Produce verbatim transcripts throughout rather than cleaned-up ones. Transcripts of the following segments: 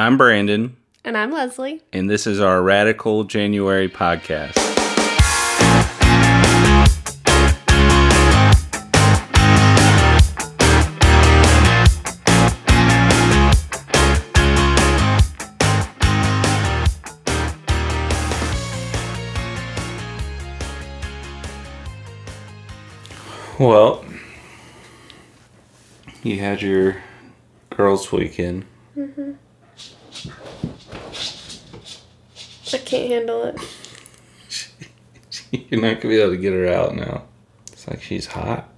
I'm Brandon. And I'm Leslie. And this is our Radical January podcast. Well, you had your girls' weekend. Mm-hmm. I can't handle it. You're not going to be able to get her out now. It's like she's hot.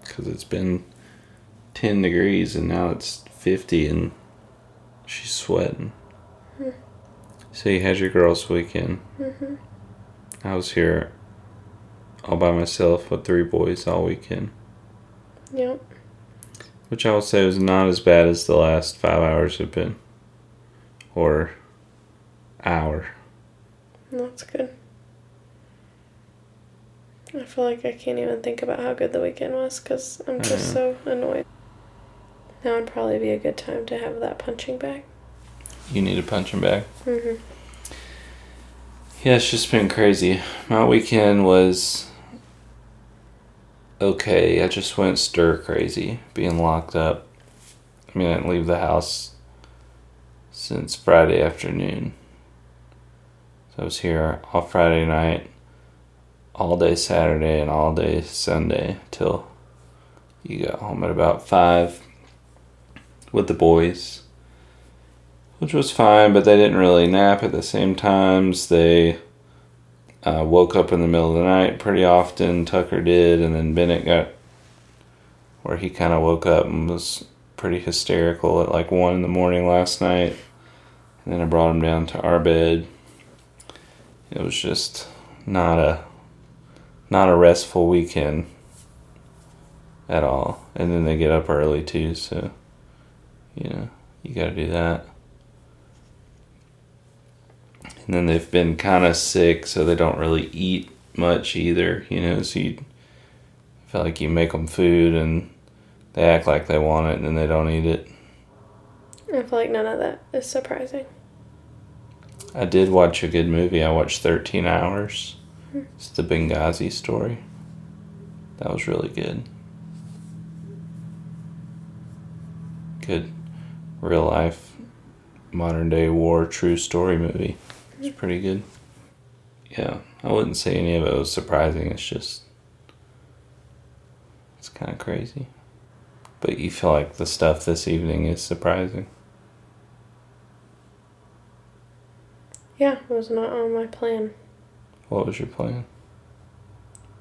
Because it's been ten degrees and now it's fifty and she's sweating. Hmm. So you had your girls' weekend. Mm-hmm. I was here all by myself with three boys all weekend. Yep. Which I would say was not as bad as the last five hours have been. Or hour. That's good. I feel like I can't even think about how good the weekend was because I'm just so annoyed. Now would probably be a good time to have that punching bag. You need a punching bag? Mm-hmm. Yeah, it's just been crazy. My weekend was okay. I just went stir crazy, being locked up. I mean, I didn't leave the house since Friday afternoon. So I was here all Friday night, all day Saturday, and all day Sunday till you got home at about five with the boys, which was fine, but they didn't really nap at the same times. They uh, woke up in the middle of the night pretty often, Tucker did, and then Bennett got where he kind of woke up and was pretty hysterical at like one in the morning last night, and then I brought him down to our bed. It was just not a not a restful weekend at all. And then they get up early too, so you know, you gotta do that. And then they've been kinda sick, so they don't really eat much either, you know, so you feel like you make them food and they act like they want it and then they don't eat it. I feel like none of that is surprising. I did watch a good movie. I watched Thirteen Hours. It's the Benghazi story. That was really good. Good real life, modern day war, true story movie. It's pretty good. Yeah, I wouldn't say any of it was surprising. It's just, it's kind of crazy. But you feel like the stuff this evening is surprising. Yeah, it was not on my plan. What was your plan?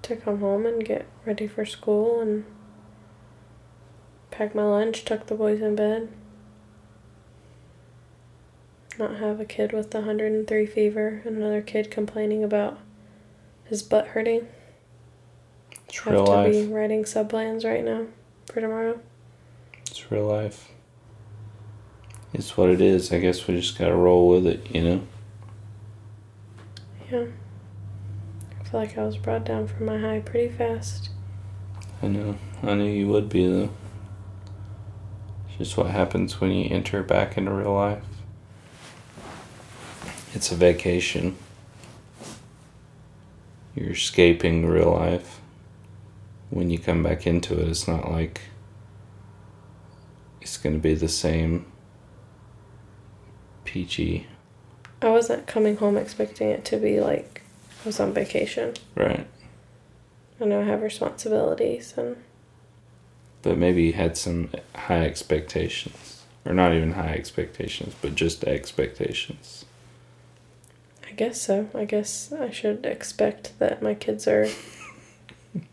To come home and get ready for school and pack my lunch, tuck the boys in bed. Not have a kid with the one hundred three fever and another kid complaining about his butt hurting. It's real life. I have to be writing sub plans right now for tomorrow. It's real life. It's what it is. I guess we just gotta roll with it, you know? Yeah. I feel like I was brought down from my high pretty fast. I know. I knew you would be, though. It's just what happens when you enter back into real life. It's a vacation. You're escaping real life. When you come back into it, it's not like it's going to be the same peachy. I wasn't coming home expecting it to be like I was on vacation. Right. I know I have responsibilities and. But maybe you had some high expectations. Or not even high expectations, but just expectations. I guess so. I guess I should expect that my kids are really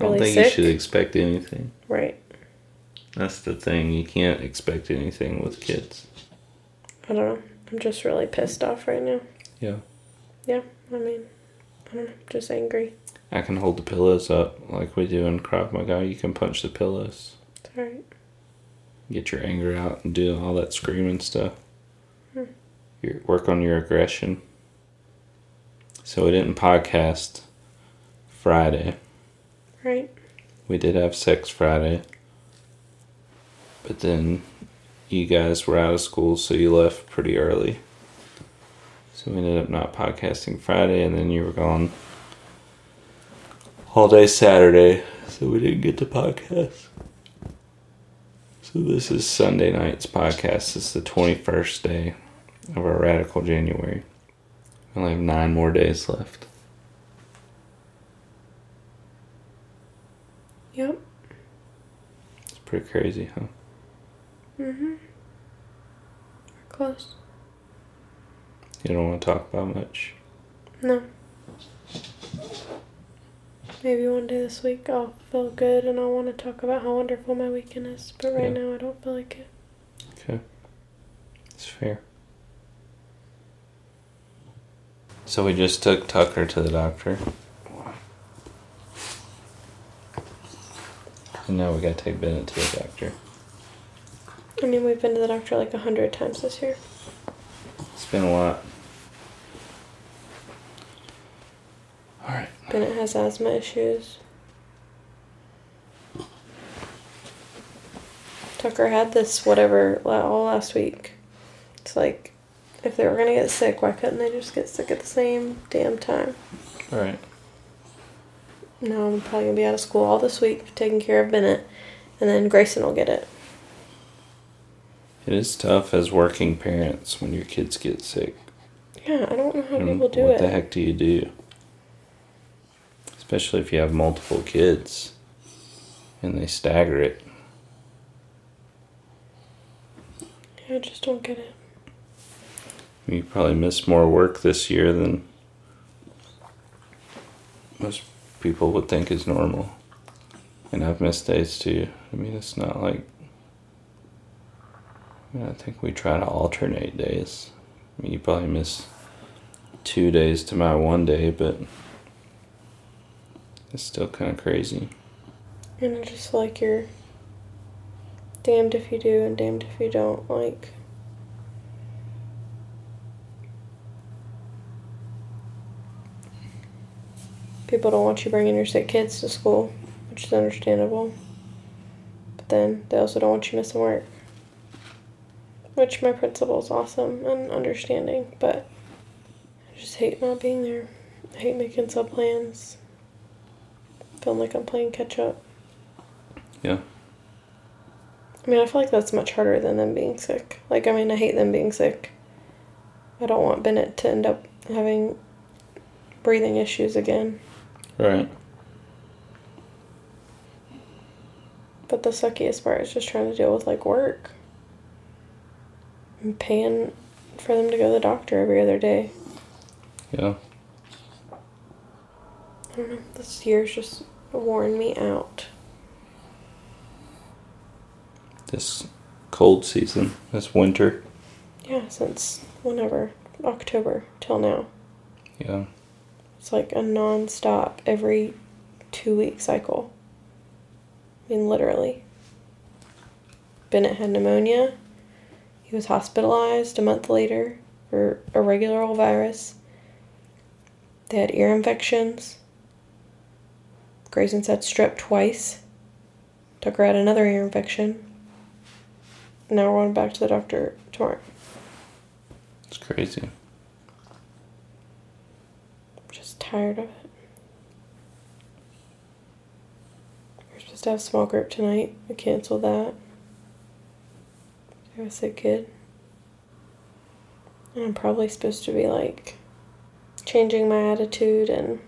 I don't think sick. You should expect anything. Right. That's the thing. You can't expect anything with kids. I don't know. I'm just really pissed off right now. Yeah. Yeah, I mean, I don't know, just angry. I can hold the pillows up like we do in Krav Maga. You can punch the pillows. It's all right. Get your anger out and do all that screaming stuff. Hmm. Your, work on your aggression. So we didn't podcast Friday. Right. We did have sex Friday. But then you guys were out of school, so you left pretty early. So we ended up not podcasting Friday, and then you were gone all day Saturday, so we didn't get to podcast. So this is Sunday night's podcast. It's the twenty-first day of our Radical January. I only have nine more days left. Yep. It's pretty crazy, huh? Mm-hmm. We're close. You don't want to talk about much? No. Maybe one day this week I'll feel good and I'll want to talk about how wonderful my weekend is, but right yeah. now I don't feel like it. Okay. It's fair. So we just took Tucker to the doctor. And now we gotta take Bennett to the doctor. I mean, we've been to the doctor like a hundred times this year. It's been a lot. Alright. Bennett has asthma issues. Tucker had this whatever all last week. It's like, if they were going to get sick, why couldn't they just get sick at the same damn time? Alright. No, I'm probably going to be out of school all this week, taking care of Bennett, and then Grayson will get it. It is tough as working parents when your kids get sick. Yeah, I don't know how and people do what it. What the heck do you do? Especially if you have multiple kids and they stagger it. Yeah, I just don't get it. You probably missed more work this year than most people would think is normal. And I've missed days too. I mean, it's not like... I think we try to alternate days. I mean, you probably miss two days to my one day, but it's still kind of crazy. And I just feel like you're damned if you do and damned if you don't. Like, people don't want you bringing your sick kids to school, which is understandable. But then they also don't want you missing work. Which my principal's awesome and understanding, but I just hate not being there. I hate making sub plans. Feeling like I'm playing catch up. Yeah. I mean, I feel like that's much harder than them being sick. Like, I mean, I hate them being sick. I don't want Bennett to end up having breathing issues again. Right. But the suckiest part is just trying to deal with, like, work. And paying for them to go to the doctor every other day. Yeah. I don't know. This year's just worn me out. This cold season. This winter. Yeah, since whenever. October till now. Yeah. It's like a non-stop every two-week cycle. I mean, literally. Bennett had pneumonia. He was hospitalized a month later for a regular old virus. They had ear infections. Grayson's had strep twice. Tucker had another ear infection. Now we're going back to the doctor tomorrow. It's crazy. I'm just tired of it. We're supposed to have a small group tonight. We canceled that. I was a kid. And I'm probably supposed to be, like, changing my attitude and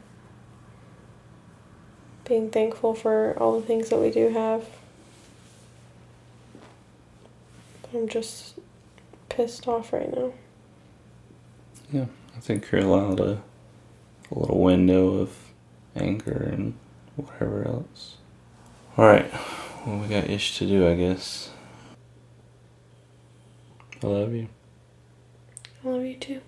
being thankful for all the things that we do have. But I'm just pissed off right now. Yeah, I think you're allowed a, a little window of anger and whatever else. Alright, well, we got ish to do, I guess. I love you. I love you too.